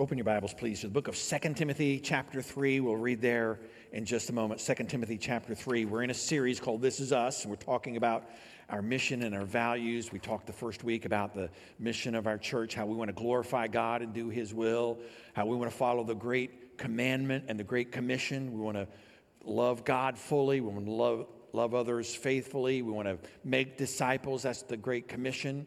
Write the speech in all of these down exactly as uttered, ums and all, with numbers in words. Open your Bibles, please, to the book of Second Timothy, chapter three. We'll read there in just a moment. Second Timothy, chapter three. We're in a series called This Is Us. We're talking about our mission and our values. We talked the first week about the mission of our church, how we want to glorify God and do His will, how we want to follow the Great Commandment and the Great Commission. We want to love God fully. We want to love, love others faithfully. We want to make disciples. That's the Great Commission.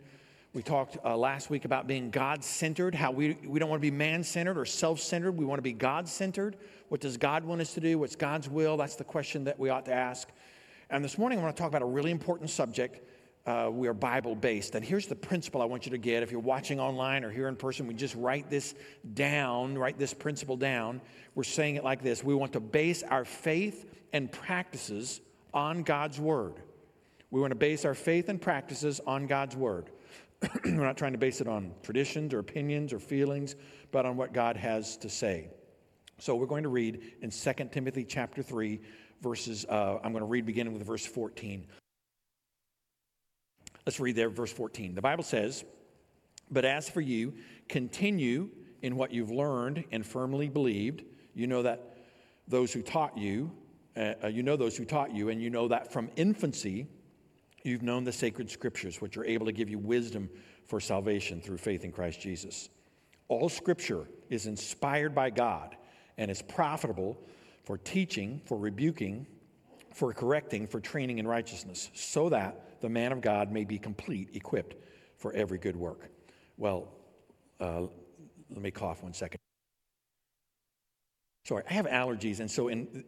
We talked uh, last week about being God-centered, how we, we don't want to be man-centered or self-centered. We want to be God-centered. What does God want us to do? What's God's will? That's the question that we ought to ask. And this morning, I want to talk about a really important subject. Uh, we are Bible-based. And here's the principle I want you to get. If you're watching online or here in person, we just write this down, write this principle down. We're saying it like this. We want to base our faith and practices on God's Word. We want to base our faith and practices on God's Word. We're not trying to base it on traditions or opinions or feelings, but on what God has to say. So we're going to read in Second Timothy chapter three, verses, uh, I'm going to read beginning with verse fourteen. Let's read there, verse fourteen. The Bible says, "But as for you, continue in what you've learned and firmly believed. You know that those who taught you, uh, you know those who taught you, and you know that from infancy, you've known the sacred scriptures, which are able to give you wisdom for salvation through faith in Christ Jesus. All scripture is inspired by God and is profitable for teaching, for rebuking, for correcting, for training in righteousness, so that the man of God may be complete, equipped for every good work." Well, uh, let me cough one second. Sorry, I have allergies, and so in...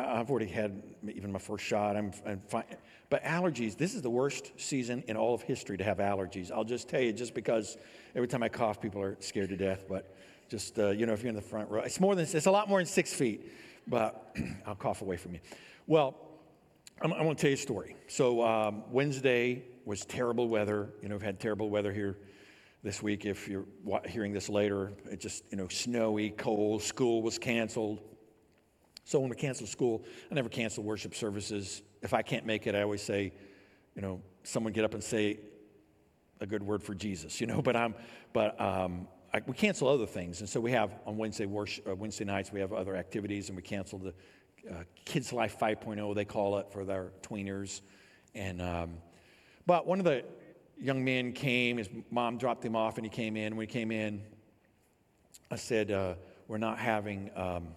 I've already had even my first shot. I'm, I'm fine. But allergies, this is the worst season in all of history to have allergies. I'll just tell you, just because every time I cough, people are scared to death. But just, uh, you know, if you're in the front row, it's more than, it's a lot more than six feet. But I'll cough away from you. Well, I'm, I want to tell you a story. So um, Wednesday was terrible weather. You know, we've had terrible weather here this week. If you're hearing this later, it just, you know, snowy, cold, school was canceled. So when we cancel school, I never cancel worship services. If I can't make it, I always say, you know, someone get up and say a good word for Jesus, you know. But I'm, but um, I, we cancel other things, and so we have on Wednesday worship, uh, Wednesday nights we have other activities, and we cancel the uh, Kids Life five point oh, they call it, for their tweeners. And um, but one of the young men came. His mom dropped him off, and he came in. When he came in, I said, uh, "We're not having um,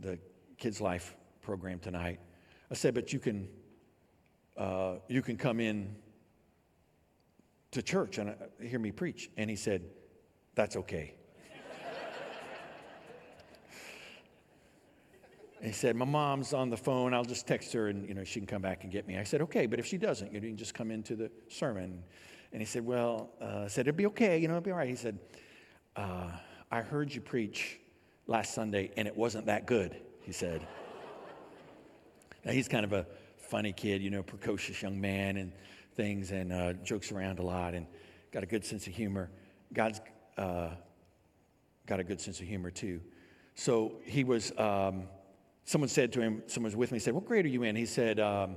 the Kids Life program tonight." I said, "But you can uh, you can come in to church and hear me preach." And he said, "That's okay." He said, "My mom's on the phone. I'll just text her, and you know she can come back and get me." I said, "Okay, but if she doesn't, you can just come into the sermon." And he said, "Well," uh, I said, "it'll be okay. You know, it'll be all right." He said, uh, "I heard you preach last Sunday, and it wasn't that good," he said. Now, he's kind of a funny kid, you know, precocious young man and things, and uh, jokes around a lot and got a good sense of humor. God's uh, got a good sense of humor, too. So he was, um, someone said to him, someone was with me, said, "What grade are you in?" He said, um,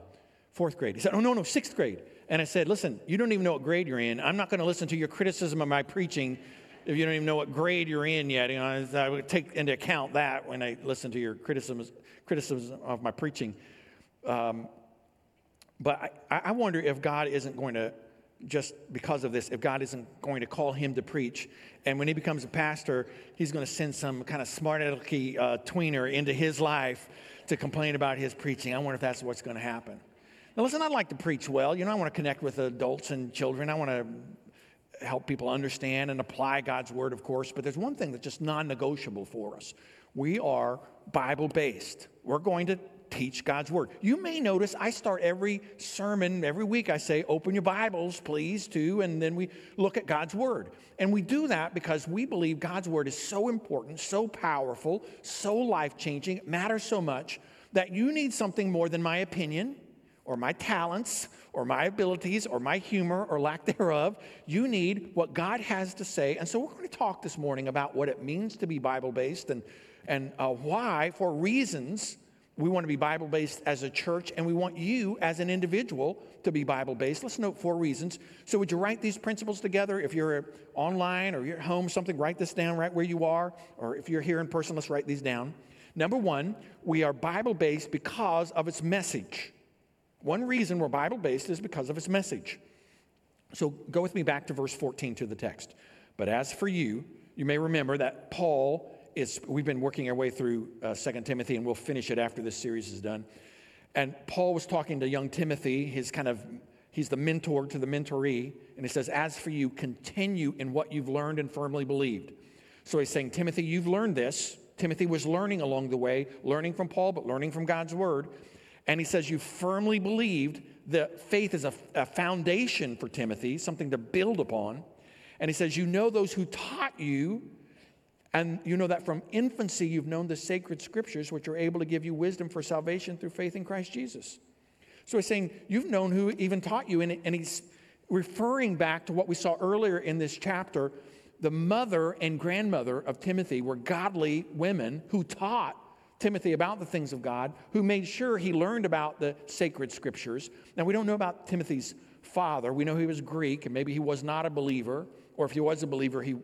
fourth grade. He said, "Oh, no, no, sixth grade." And I said, "Listen, you don't even know what grade you're in. I'm not going to listen to your criticism of my preaching if you don't even know what grade you're in yet. You know, I would take into account that when I listen to your criticisms, criticism of my preaching." Um, but I, I wonder if God isn't going to, just because of this, if God isn't going to call him to preach. And when he becomes a pastor, he's going to send some kind of smart-alecky uh, tweener into his life to complain about his preaching. I wonder if that's what's going to happen. Now, listen, I'd like to preach well. You know, I want to connect with adults and children. I want to help people understand and apply God's word, of course, but there's one thing that's just non-negotiable for us. We are Bible-based. We're going to teach God's word. You may notice I start every sermon, every week I say, "Open your Bibles, please," too, and then we look at God's word. And we do that because we believe God's word is so important, so powerful, so life-changing, it matters so much that you need something more than my opinion or my talents, or my abilities, or my humor, or lack thereof. You need what God has to say. And so we're going to talk this morning about what it means to be Bible-based and, and uh, why, for reasons We want to be Bible-based as a church, and we want you as an individual to be Bible-based. Let's note four reasons. So would you write these principles together? If you're online or you're at home, something, write this down right where you are. Or if you're here in person, let's write these down. Number one, we are Bible-based because of its message. One reason we're Bible-based is because of its message. So go with me back to verse fourteen to the text. But as for you, you may remember that Paul... It's, we've been working our way through uh, Second Timothy, and we'll finish it after this series is done. And Paul was talking to young Timothy, his kind of, he's the mentor to the mentoree, and he says, as for you, continue in what you've learned and firmly believed. So he's saying, Timothy, you've learned this. Timothy was learning along the way, learning from Paul, but learning from God's word. And he says, you firmly believed that faith is a, a foundation for Timothy, something to build upon. And he says, you know those who taught you, and you know that from infancy you've known the sacred scriptures, which are able to give you wisdom for salvation through faith in Christ Jesus. So he's saying, you've known who even taught you. And he's referring back to what we saw earlier in this chapter. The mother and grandmother of Timothy were godly women who taught Timothy about the things of God, who made sure he learned about the sacred scriptures. Now, we don't know about Timothy's father. We know he was Greek, and maybe he was not a believer, or if he was a believer, he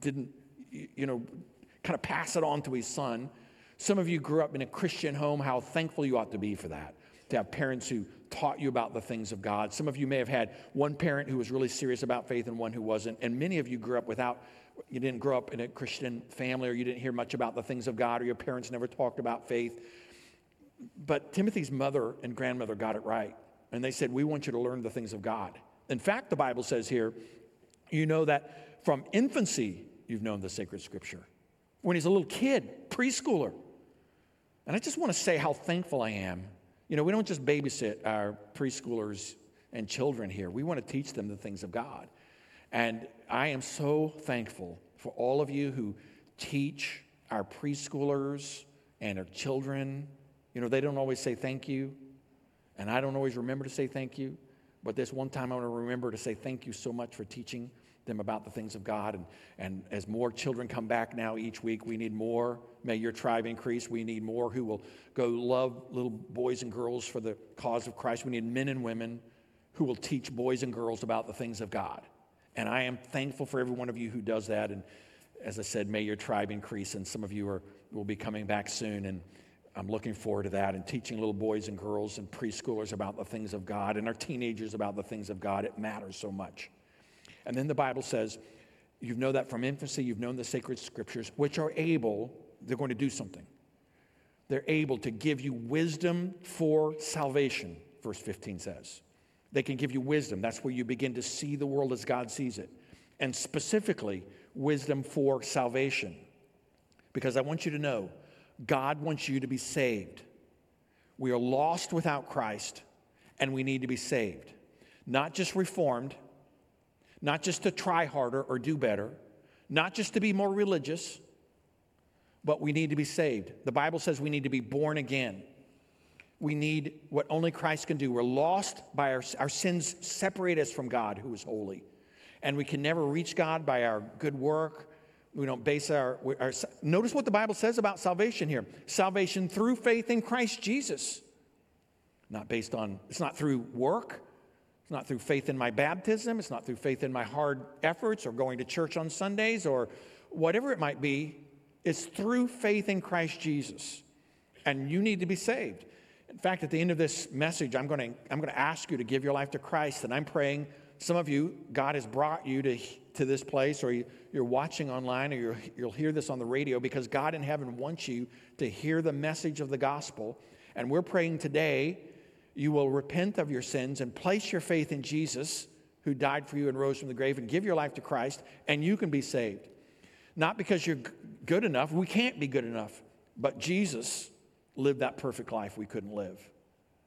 didn't, you know, kind of pass it on to his son. Some of you grew up in a Christian home. How thankful you ought to be for that, to have parents who taught you about the things of God. Some of you may have had one parent who was really serious about faith and one who wasn't. And many of you grew up without, you didn't grow up in a Christian family, or you didn't hear much about the things of God, or your parents never talked about faith. But Timothy's mother and grandmother got it right. And they said, we want you to learn the things of God. In fact, the Bible says here, you know that from infancy, you've known the sacred scripture. When he's a little kid, preschooler. And I just want to say how thankful I am. You know, we don't just babysit our preschoolers and children here. We want to teach them the things of God. And I am so thankful for all of you who teach our preschoolers and our children. You know, they don't always say thank you. And I don't always remember to say thank you. But this one time I want to remember to say thank you so much for teaching them about the things of God. And, and as more children come back now each week, we need more. May your tribe increase. We need more who will go love little boys and girls for the cause of Christ. We need men and women who will teach boys and girls about the things of God. And I am thankful for every one of you who does that. And as I said, may your tribe increase. And some of you are will be coming back soon. And I'm looking forward to that, and teaching little boys and girls and preschoolers about the things of God, and our teenagers about the things of God. It matters so much. And then the Bible says, you know that from infancy, you've known the sacred scriptures, which are able, they're going to do something. They're able to give you wisdom for salvation, verse fifteen says. They can give you wisdom. That's where you begin to see the world as God sees it. And specifically, wisdom for salvation. Because I want you to know, God wants you to be saved. We are lost without Christ, and we need to be saved. Not just reformed, not just to try harder or do better, not just to be more religious, but we need to be saved. The Bible says we need to be born again. We need what only Christ can do. We're lost by our, our sins separate us from God, who is holy. And we can never reach God by our good work. We don't base our, our... Notice what the Bible says about salvation here. Salvation through faith in Christ Jesus. Not based on... It's not through work. It's not through faith in my baptism. It's not through faith in my hard efforts or going to church on Sundays or whatever it might be. It's through faith in Christ Jesus. And you need to be saved. In fact, at the end of this message, I'm going to, I'm going to ask you to give your life to Christ. And I'm praying some of you, God has brought you to, to this place, or you, you're watching online, or you're, you'll hear this on the radio, because God in heaven wants you to hear the message of the gospel. And we're praying today you will repent of your sins and place your faith in Jesus, who died for you and rose from the grave, and give your life to Christ, and you can be saved. Not because you're good enough. We can't be good enough. But Jesus lived that perfect life we couldn't live.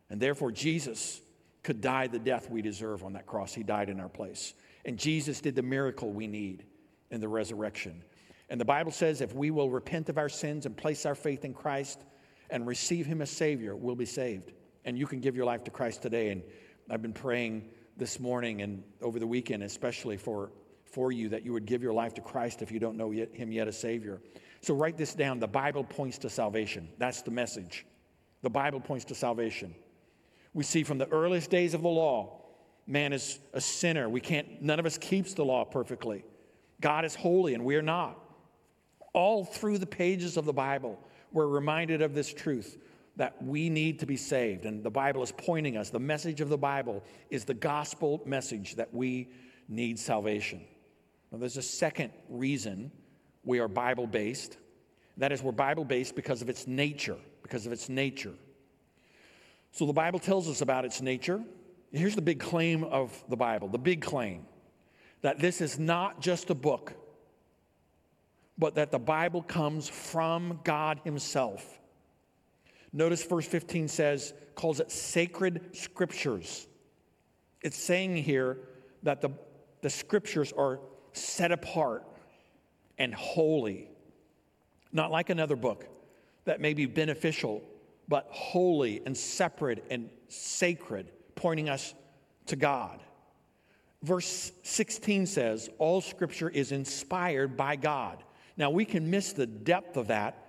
And therefore, Jesus could die the death we deserve on that cross. He died in our place. And Jesus did the miracle we need in the resurrection. And the Bible says if we will repent of our sins and place our faith in Christ and receive him as Savior, we'll be saved. And you can give your life to Christ today. And I've been praying this morning and over the weekend, especially for, for you, that you would give your life to Christ if you don't know yet, him yet as Savior. So write this down. The Bible points to salvation. That's the message. The Bible points to salvation. We see from the earliest days of the law, man is a sinner. We can't, none of us keeps the law perfectly. God is holy and we are not. All through the pages of the Bible, we're reminded of this truth that we need to be saved. And the Bible is pointing us. The message of the Bible is the gospel message that we need salvation. Now, there's a second reason we are Bible-based. That is, we're Bible-based because of its nature, because of its nature. So the Bible tells us about its nature. Here's the big claim of the Bible, the big claim, that this is not just a book, but that the Bible comes from God himself. Notice verse fifteen says, calls it sacred scriptures. It's saying here that the, the scriptures are set apart and holy. Not like another book that may be beneficial, but holy and separate and sacred, pointing us to God. Verse sixteen says, all scripture is inspired by God. Now, we can miss the depth of that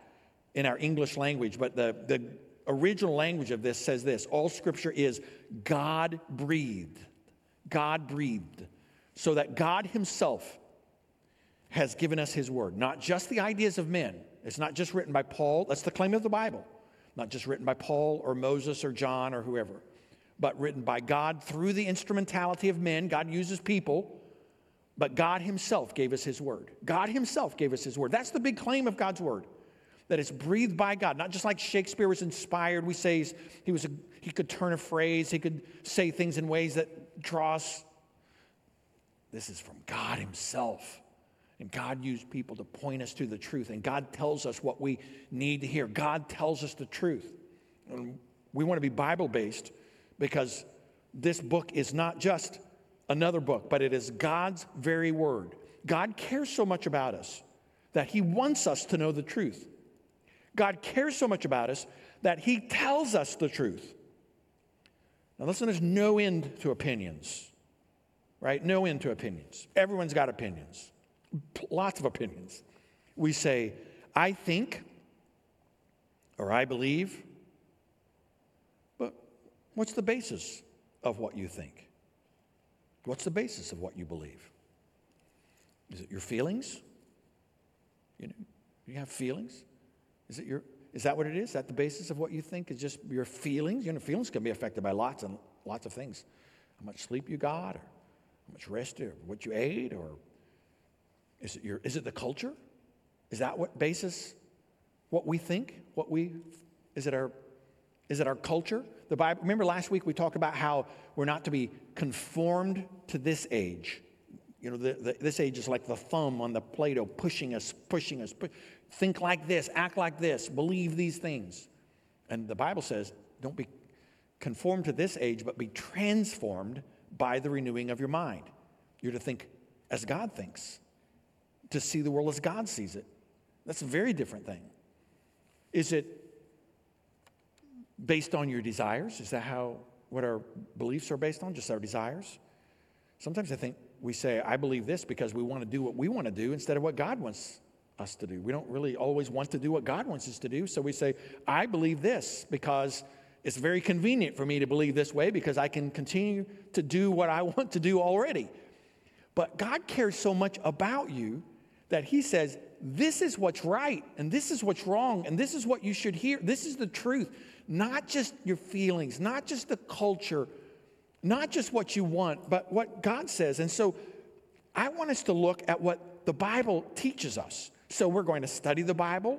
in our English language, but the, the original language of this says this, all scripture is God-breathed, God-breathed, so that God himself has given us his word, not just the ideas of men. It's not just written by Paul. That's the claim of the Bible. Not just written by Paul or Moses or John or whoever, but written by God through the instrumentality of men. God uses people, but God himself gave us his word. God himself gave us his word. That's the big claim of God's word, that it's breathed by God. Not just like Shakespeare was inspired. We say he was a, he could turn a phrase. He could say things in ways that draw us. This is from God himself. And God used people to point us to the truth. And God tells us what we need to hear. God tells us the truth. And we want to be Bible-based because this book is not just another book, but it is God's very word. God cares so much about us that he wants us to know the truth. God cares so much about us that he tells us the truth. Now listen, there's no end to opinions, right? No end to opinions. Everyone's got opinions. Lots of opinions. We say, I think, or I believe, but what's the basis of what you think? What's the basis of what you believe? Is it your feelings? You know, you have feelings? Is it your, is that what it is? Is that the basis of what you think is just your feelings? You know, feelings can be affected by lots and lots of things. How much sleep you got, or how much rest, or what you ate, or Is it, your, is it the culture? Is that what basis, what we think? What we, is it our, is it our culture? The Bible, remember last week we talked about how we're not to be conformed to this age. You know, the, the, this age is like the thumb on the Play-Doh pushing us, pushing us. Pu- think like this, act like this, believe these things. And the Bible says, don't be conformed to this age, but be transformed by the renewing of your mind. You're to think as God thinks, to see the world as God sees it. That's a very different thing. Is it based on your desires? Is that how, what our beliefs are based on, just our desires? Sometimes I think we say, I believe this because we want to do what we want to do instead of what God wants us to do. We don't really always want to do what God wants us to do, so we say, I believe this because it's very convenient for me to believe this way because I can continue to do what I want to do already. But God cares so much about you that he says, this is what's right, and this is what's wrong, and this is what you should hear. This is the truth, not just your feelings, not just the culture, not just what you want, but what God says. And so I want us to look at what the Bible teaches us. So we're going to study the Bible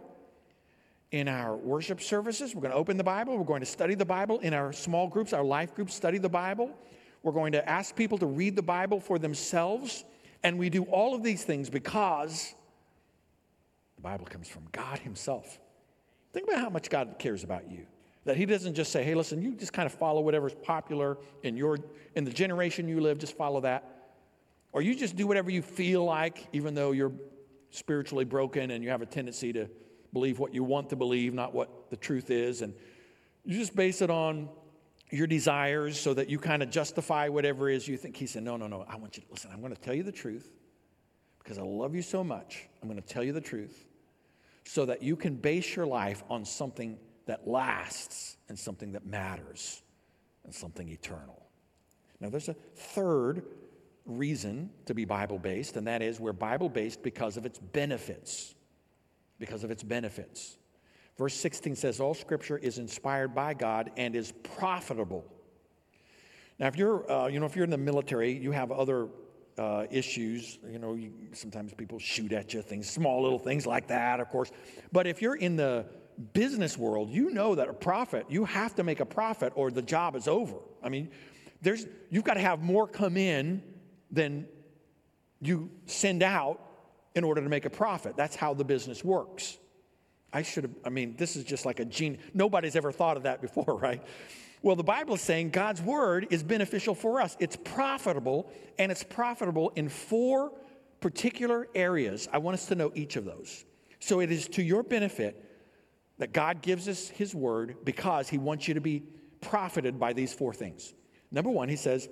in our worship services. We're going to open the Bible. We're going to study the Bible in our small groups, our life groups, study the Bible. We're going to ask people to read the Bible for themselves. And we do all of these things because the Bible comes from God himself. Think about how much God cares about you. That he doesn't just say, hey, listen, you just kind of follow whatever's popular in your in the generation you live, just follow that. Or you just do whatever you feel like, even though you're spiritually broken and you have a tendency to believe what you want to believe, not what the truth is. And you just base it on your desires so that you kind of justify whatever it is you think. He said, no, no, no, I want you to listen. I'm going to tell you the truth because I love you so much. I'm going to tell you the truth so that you can base your life on something that lasts and something that matters and something eternal. Now, there's a third reason to be Bible-based, and that is we're Bible-based because of its benefits, because of its benefits. Verse sixteen says, all Scripture is inspired by God and is profitable. Now, if you're, uh, you know, if you're in the military, you have other uh, issues. You know, you, sometimes people shoot at you, things, small little things like that, of course. But if you're in the business world, you know that a profit, you have to make a profit or the job is over. I mean, there's, you've got to have more come in than you send out in order to make a profit. That's how the business works. I should have, I mean, this is just like a gene. Nobody's ever thought of that before, right? Well, the Bible is saying God's word is beneficial for us. It's profitable, and it's profitable in four particular areas. I want us to know each of those. So it is to your benefit that God gives us his word because he wants you to be profited by these four things. Number one, he says,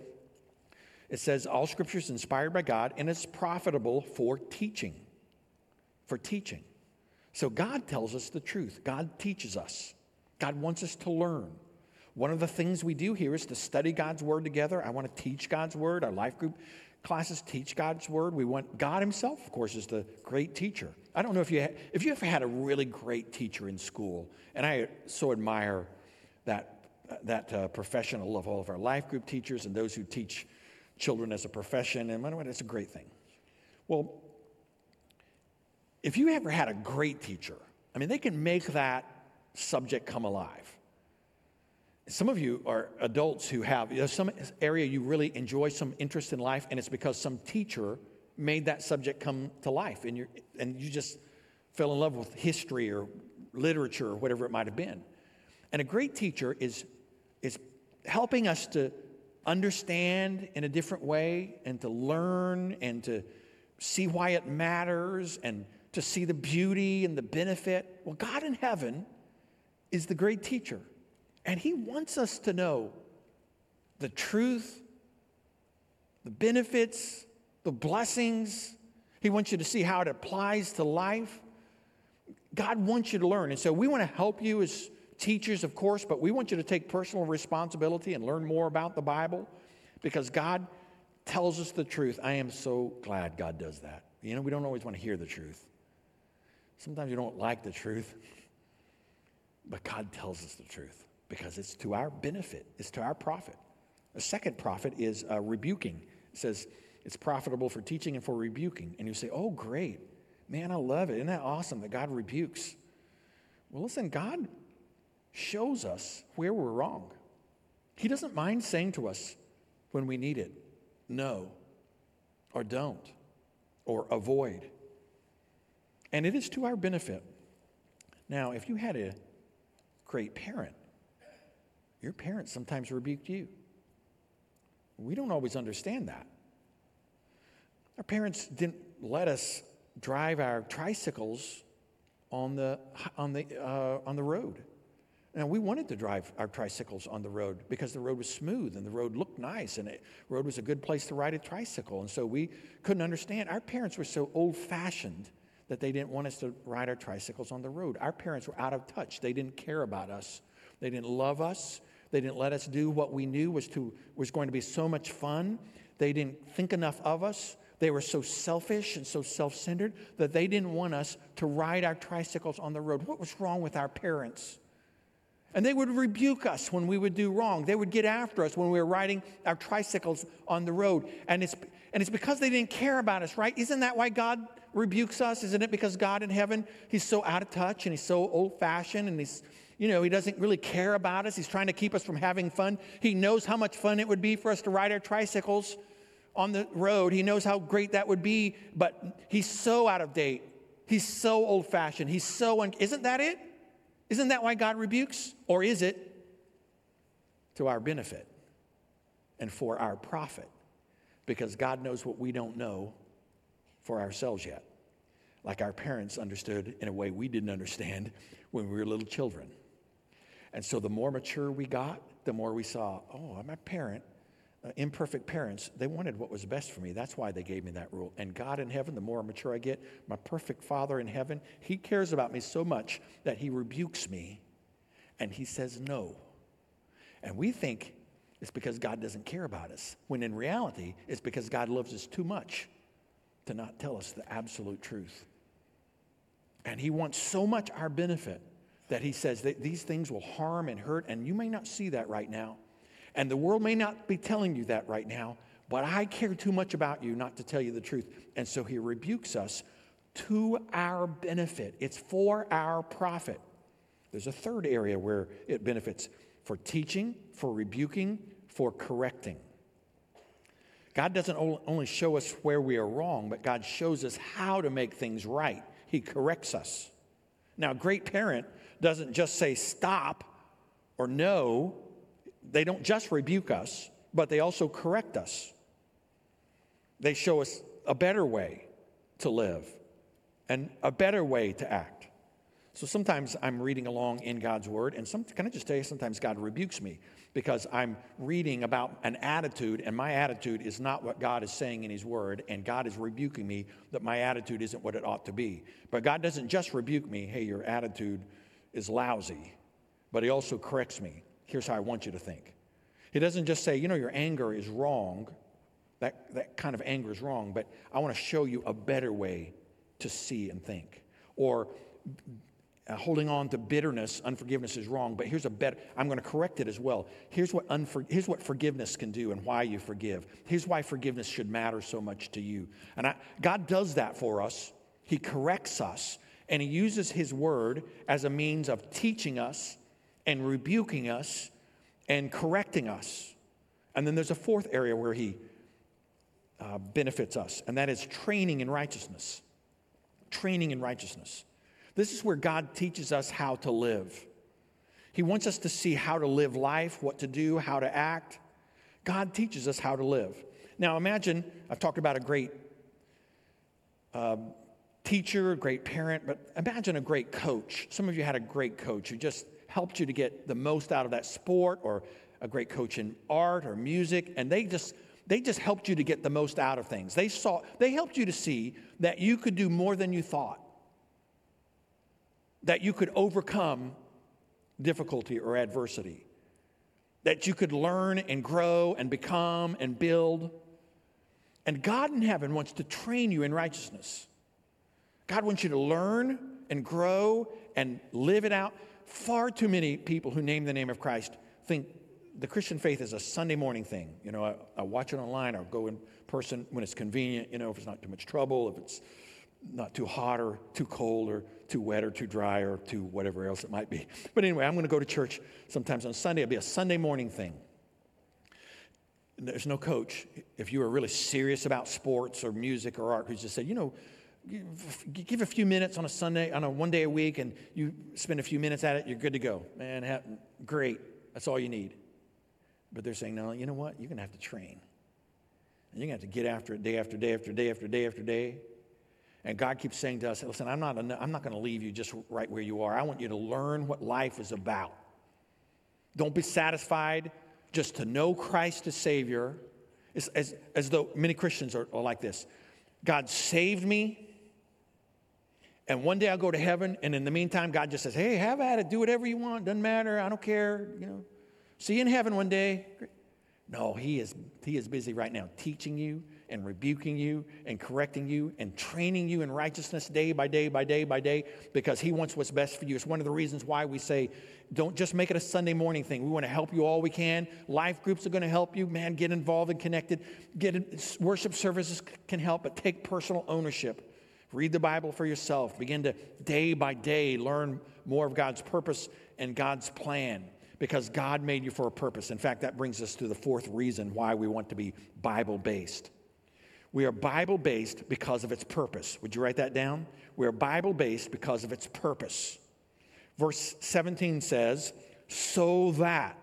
it says, all Scripture is inspired by God and it's profitable for teaching, for teaching. So God tells us the truth. God teaches us. God wants us to learn. One of the things we do here is to study God's word together. I want to teach God's word. Our life group classes teach God's word. We want God himself, of course, is the great teacher. I don't know if you had, if you ever had a really great teacher in school, and I so admire that that uh, professional of all of our life group teachers and those who teach children as a profession, and by the way, that's a great thing. Well, if you ever had a great teacher, I mean, they can make that subject come alive. Some of you are adults who have, you know, some area you really enjoy, some interest in life, and it's because some teacher made that subject come to life, and you and you just fell in love with history or literature or whatever it might have been. And a great teacher is is helping us to understand in a different way and to learn and to see why it matters and to see the beauty and the benefit. Well, God in heaven is the great teacher, and he wants us to know the truth, the benefits, the blessings. He wants you to see how it applies to life. God wants you to learn, and so we want to help you as teachers, of course, but we want you to take personal responsibility and learn more about the Bible because God tells us the truth. I am so glad God does that. You know, we don't always want to hear the truth. Sometimes you don't like the truth, but God tells us the truth because it's to our benefit. It's to our profit. The second profit is uh, rebuking. It says it's profitable for teaching and for rebuking. And you say, oh, great. Man, I love it. Isn't that awesome that God rebukes? Well, listen, God shows us where we're wrong. He doesn't mind saying to us when we need it, no, or don't, or avoid. And it is to our benefit. Now, if you had a great parent, your parents sometimes rebuked you. We don't always understand that. Our parents didn't let us drive our tricycles on the on the uh, on the road. Now, we wanted to drive our tricycles on the road because the road was smooth and the road looked nice and the road was a good place to ride a tricycle. And so we couldn't understand. Our parents were so old-fashioned that they didn't want us to ride our tricycles on the road. Our parents were out of touch. They didn't care about us. They didn't love us. They didn't let us do what we knew was, to, was going to be so much fun. They didn't think enough of us. They were so selfish and so self-centered that they didn't want us to ride our tricycles on the road. What was wrong with our parents? And they would rebuke us when we would do wrong. They would get after us when we were riding our tricycles on the road. And it's and it's because they didn't care about us, right? Isn't that why God rebukes us? Isn't it because God in heaven, he's so out of touch and he's so old-fashioned and he's, you know, he doesn't really care about us. He's trying to keep us from having fun. He knows how much fun it would be for us to ride our tricycles on the road. He knows how great that would be, but he's so out of date. He's so old-fashioned. He's so, un- isn't that it? Isn't that why God rebukes? Or is it to our benefit and for our profit? Because God knows what we don't know for ourselves yet, like our parents understood in a way we didn't understand when we were little children. And so the more mature we got, the more we saw, oh, my parent, uh, imperfect parents, they wanted what was best for me. That's why they gave me that rule. And God in heaven, the more mature I get, my perfect Father in heaven, he cares about me so much that he rebukes me and he says no. And we think it's because God doesn't care about us, when in reality, it's because God loves us too much to not tell us the absolute truth. And he wants so much our benefit that he says that these things will harm and hurt, and you may not see that right now. And the world may not be telling you that right now, but I care too much about you not to tell you the truth. And so he rebukes us to our benefit. It's for our profit. There's a third area where it benefits: for teaching, for rebuking, for correcting. God doesn't only show us where we are wrong, but God shows us how to make things right. He corrects us. Now, a great parent doesn't just say stop or no. They don't just rebuke us, but they also correct us. They show us a better way to live and a better way to act. So sometimes I'm reading along in God's Word, and some, can I just tell you, sometimes God rebukes me because I'm reading about an attitude, and my attitude is not what God is saying in His Word, and God is rebuking me that my attitude isn't what it ought to be. But God doesn't just rebuke me, hey, your attitude is lousy, but He also corrects me. Here's how I want you to think. He doesn't just say, you know, your anger is wrong. That, that kind of anger is wrong, but I want to show you a better way to see and think. Or uh, holding on to bitterness, unforgiveness is wrong, but here's a better, I'm going to correct it as well. Here's what, unfor, here's what forgiveness can do and why you forgive. Here's why forgiveness should matter so much to you. And I, God does that for us. He corrects us, and He uses His Word as a means of teaching us and rebuking us and correcting us. And then there's a fourth area where he uh, benefits us, and that is training in righteousness. Training in righteousness. This is where God teaches us how to live. He wants us to see how to live life, what to do, how to act. God teaches us how to live. Now imagine, I've talked about a great uh, teacher, a great parent, but imagine a great coach. Some of you had a great coach who just helped you to get the most out of that sport, or a great coach in art or music, and they just they just helped you to get the most out of things. They saw they helped you to see that you could do more than you thought, that you could overcome difficulty or adversity, that you could learn and grow and become and build. And God in heaven wants to train you in righteousness. God wants you to learn and grow and live it out. Far too many people who name the name of Christ think the Christian faith is a Sunday morning thing. You know, I, I watch it online, I'll go in person when it's convenient, you know, if it's not too much trouble, if it's not too hot or too cold or too wet or too dry or too whatever else it might be. But anyway, I'm going to go to church sometimes on Sunday. It'll be a Sunday morning thing. There's no coach, if you are really serious about sports or music or art, who's just said, you know, give a few minutes on a Sunday, on a one day a week, and you spend a few minutes at it, you're good to go. Man, ha- great. That's all you need. But they're saying, no, you know what? You're going to have to train. And you're going to have to get after it day after day after day after day after day. And God keeps saying to us, listen, I'm not, I'm not going to leave you just right where you are. I want you to learn what life is about. Don't be satisfied just to know Christ as Savior. It's as, as though many Christians are, are like this. God saved me. And one day I'll go to heaven, and in the meantime, God just says, hey, have at it. Do whatever you want. Doesn't matter. I don't care. You know, see you in heaven one day. No, he is, he is busy right now teaching you and rebuking you and correcting you and training you in righteousness day by day by day by day, because he wants what's best for you. It's one of the reasons why we say, don't just make it a Sunday morning thing. We want to help you all we can. Life groups are going to help you. Man, get involved and connected. Get in, worship services can help, but take personal ownership. Read the Bible for yourself. Begin to day by day learn more of God's purpose and God's plan, because God made you for a purpose. In fact, that brings us to the fourth reason why we want to be Bible-based. We are Bible-based because of its purpose. Would you write that down? We are Bible-based because of its purpose. Verse seventeen says, so that.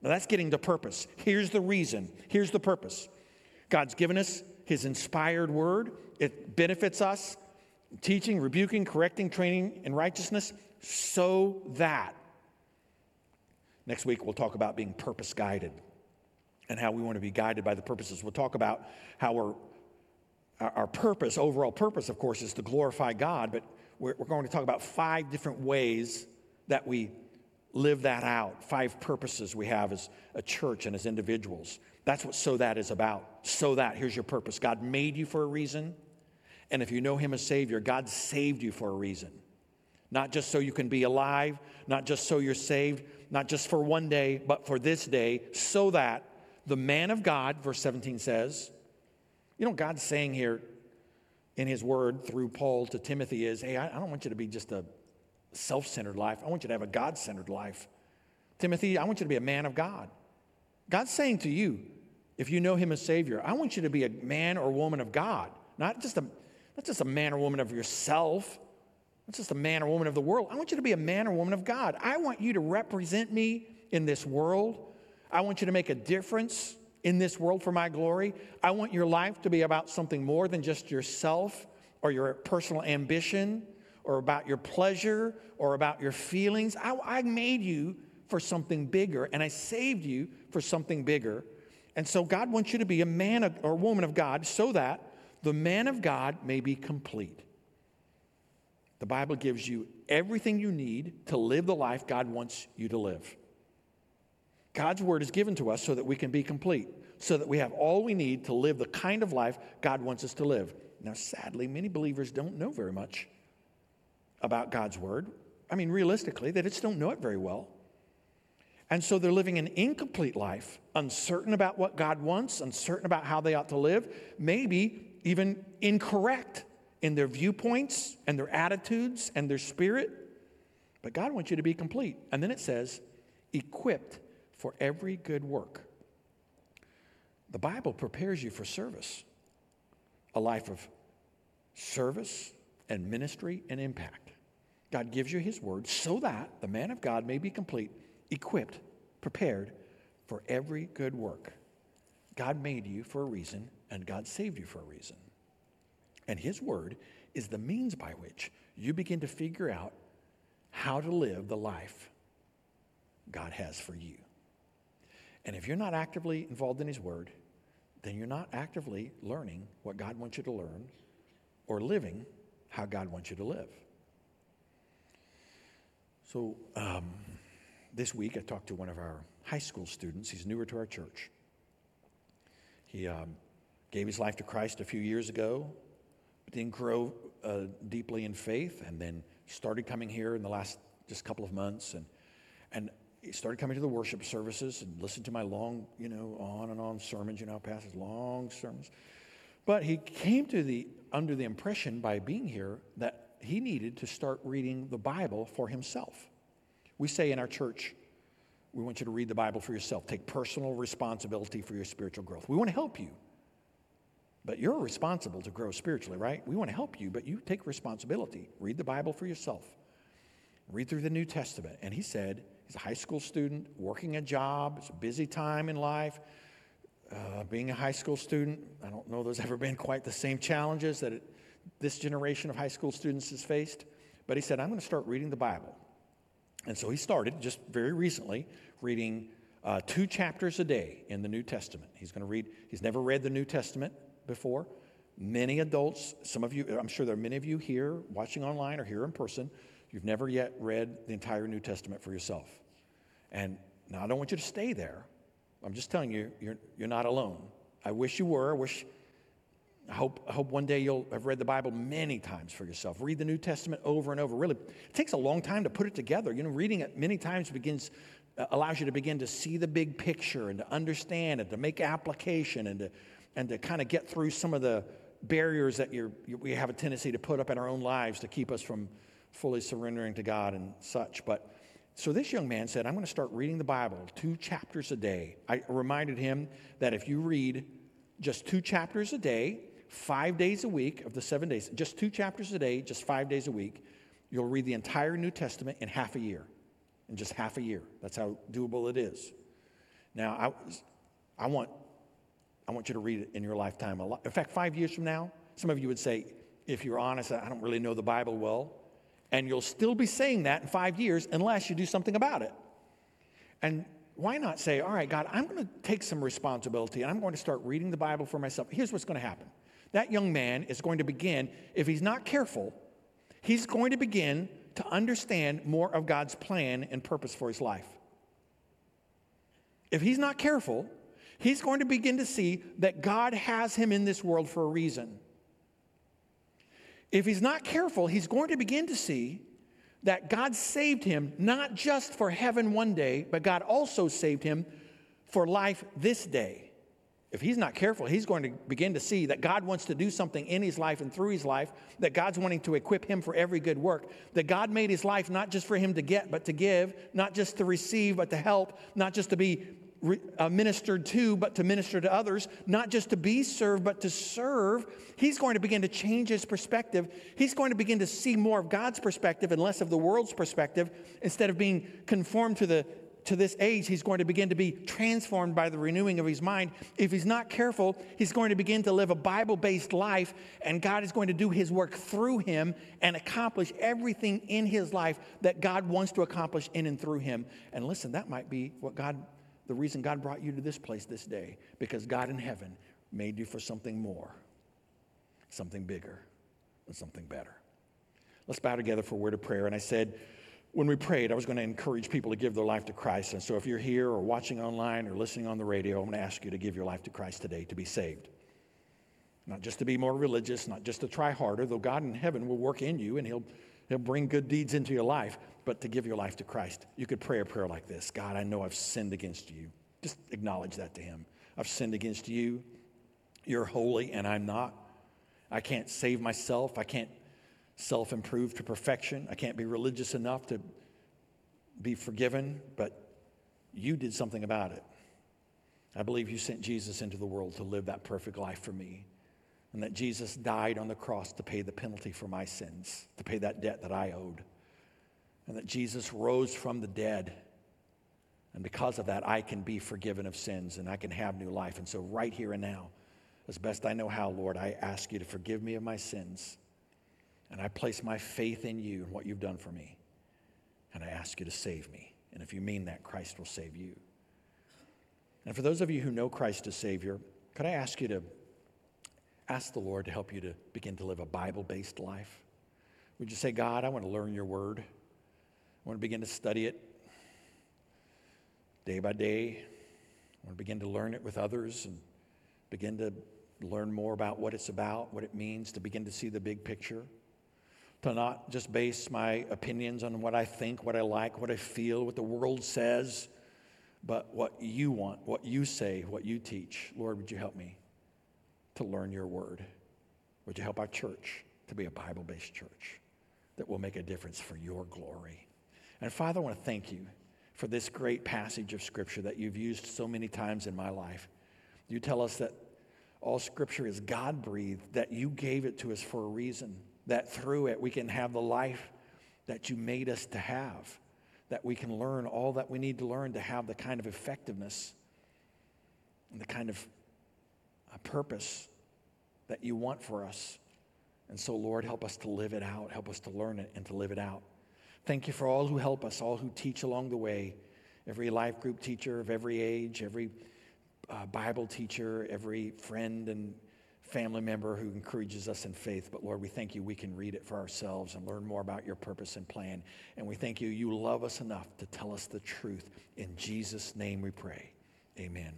Now that's getting to purpose. Here's the reason. Here's the purpose. God's given us His inspired word. It benefits us, teaching, rebuking, correcting, training in righteousness, so that. Next week, we'll talk about being purpose-guided and how we want to be guided by the purposes. We'll talk about how we're, our purpose, overall purpose, of course, is to glorify God, but we're, we're going to talk about five different ways that we live that out. Five purposes we have as a church and as individuals. That's what So That is about. So that, here's your purpose. God made you for a reason. And if you know him as Savior, God saved you for a reason. Not just so you can be alive, not just so you're saved, not just for one day, but for this day, so that the man of God, verse seventeen says, you know, God's saying here in his word through Paul to Timothy is, hey, I don't want you to be just a self-centered life. I want you to have a God-centered life. Timothy, I want you to be a man of God. God's saying to you, if you know him as Savior, I want you to be a man or woman of God, not just a Not just a man or woman of yourself. Not just a man or woman of the world. I want you to be a man or woman of God. I want you to represent me in this world. I want you to make a difference in this world for my glory. I want your life to be about something more than just yourself or your personal ambition or about your pleasure or about your feelings. I, I made you for something bigger, and I saved you for something bigger. And so God wants you to be a man of, or woman of God so that the man of God may be complete. The Bible gives you everything you need to live the life God wants you to live. God's word is given to us so that we can be complete, so that we have all we need to live the kind of life God wants us to live. Now, sadly, many believers don't know very much about God's word. I mean, realistically, they just don't know it very well. And so they're living an incomplete life, uncertain about what God wants, uncertain about how they ought to live, maybe even incorrect in their viewpoints and their attitudes and their spirit. But God wants you to be complete. And then it says, equipped for every good work. The Bible prepares you for service, a life of service and ministry and impact. God gives you his word so that the man of God may be complete, equipped, prepared for every good work. God made you for a reason, and God saved you for a reason. And his word is the means by which you begin to figure out how to live the life God has for you. And if you're not actively involved in his word, then you're not actively learning what God wants you to learn or living how God wants you to live. So um, this week I talked to one of our high school students. He's newer to our church. He um, gave his life to Christ a few years ago, but didn't grow uh, deeply in faith, and then started coming here in the last just couple of months, and and he started coming to the worship services and listened to my long, you know, on and on sermons, you know, pastors, long sermons. But he came to the under the impression by being here that he needed to start reading the Bible for himself. We say in our church, we want you to read the Bible for yourself. Take personal responsibility for your spiritual growth. We want to help you, but you're responsible to grow spiritually, right? We want to help you, but you take responsibility. Read the Bible for yourself. Read through the New Testament. And he said, he's a high school student, working a job. It's a busy time in life. Uh, being a high school student, I don't know there's ever been quite the same challenges that it, this generation of high school students has faced. But he said, I'm going to start reading the Bible. And so he started just very recently reading uh, two chapters a day in the New Testament. He's going to read, he's never read the New Testament before. Many adults, some of you, I'm sure there are many of you here watching online or here in person, you've never yet read the entire New Testament for yourself. And now I don't want you to stay there. I'm just telling you, you're you're not alone. I wish you were. I wish, I hope, I hope one day you'll have read the Bible many times for yourself. Read the New Testament over and over. Really, it takes a long time to put it together. You know, reading it many times begins, uh, allows you to begin to see the big picture and to understand and to make application and to and to kind of get through some of the barriers that you're, you, we have a tendency to put up in our own lives to keep us from fully surrendering to God and such. But so this young man said, I'm going to start reading the Bible two chapters a day. I reminded him that if you read just two chapters a day, five days a week of the seven days, just two chapters a day, just five days a week, you'll read the entire New Testament in half a year, in just half a year. That's how doable it is. Now, I, I want I want you to read it in your lifetime a lot. In fact, five years from now, some of you would say, if you're honest, I don't really know the Bible well, and you'll still be saying that in five years unless you do something about it. And why not say, all right, God, I'm going to take some responsibility, and I'm going to start reading the Bible for myself. Here's what's going to happen. That young man is going to begin, if he's not careful, he's going to begin to understand more of God's plan and purpose for his life. If he's not careful, he's going to begin to see that God has him in this world for a reason. If he's not careful, he's going to begin to see that God saved him not just for heaven one day, but God also saved him for life this day. If he's not careful, he's going to begin to see that God wants to do something in his life and through his life, that God's wanting to equip him for every good work, that God made his life not just for him to get, but to give, not just to receive, but to help, not just to be re- uh, ministered to, but to minister to others, not just to be served, but to serve. He's going to begin to change his perspective. He's going to begin to see more of God's perspective and less of the world's perspective. Instead of being conformed to the to this age, he's going to begin to be transformed by the renewing of his mind. If he's not careful, he's going to begin to live a Bible-based life, and God is going to do his work through him and accomplish everything in his life that God wants to accomplish in and through him. And listen, that might be what God, the reason God brought you to this place this day, because God in heaven made you for something more, something bigger, and something better. Let's bow together for a word of prayer. And I said, when we prayed, I was going to encourage people to give their life to Christ. And so if you're here or watching online or listening on the radio, I'm going to ask you to give your life to Christ today to be saved. Not just to be more religious, not just to try harder, though God in heaven will work in you and he'll, he'll bring good deeds into your life, but to give your life to Christ. You could pray a prayer like this. God, I know I've sinned against you. Just acknowledge that to him. I've sinned against you. You're holy and I'm not. I can't save myself. I can't self-improve to perfection. I can't be religious enough to be forgiven, but you did something about it. I believe you sent Jesus into the world to live that perfect life for me, and that Jesus died on the cross to pay the penalty for my sins, to pay that debt that I owed, and that Jesus rose from the dead, and because of that, I can be forgiven of sins, and I can have new life. And so right here and now, as best I know how, Lord, I ask you to forgive me of my sins. And I place my faith in you and what you've done for me. And I ask you to save me. And if you mean that, Christ will save you. And for those of you who know Christ as Savior, could I ask you to ask the Lord to help you to begin to live a Bible-based life? Would you say, God, I want to learn your word. I want to begin to study it day by day. I want to begin to learn it with others and begin to learn more about what it's about, what it means, to begin to see the big picture. To not just base my opinions on what I think, what I like, what I feel, what the world says, but what you want, what you say, what you teach. Lord, would you help me to learn your word? Would you help our church to be a Bible-based church that will make a difference for your glory? And Father, I want to thank you for this great passage of Scripture that you've used so many times in my life. You tell us that all Scripture is God-breathed, that you gave it to us for a reason, that through it we can have the life that you made us to have, that we can learn all that we need to learn to have the kind of effectiveness and the kind of purpose that you want for us. And so, Lord, help us to live it out. Help us to learn it and to live it out. Thank you for all who help us, all who teach along the way, every life group teacher of every age, every uh, Bible teacher, every friend and family member who encourages us in faith. But Lord, we thank you we can read it for ourselves and learn more about your purpose and plan. And we thank you you love us enough to tell us the truth. In Jesus' name we pray. Amen.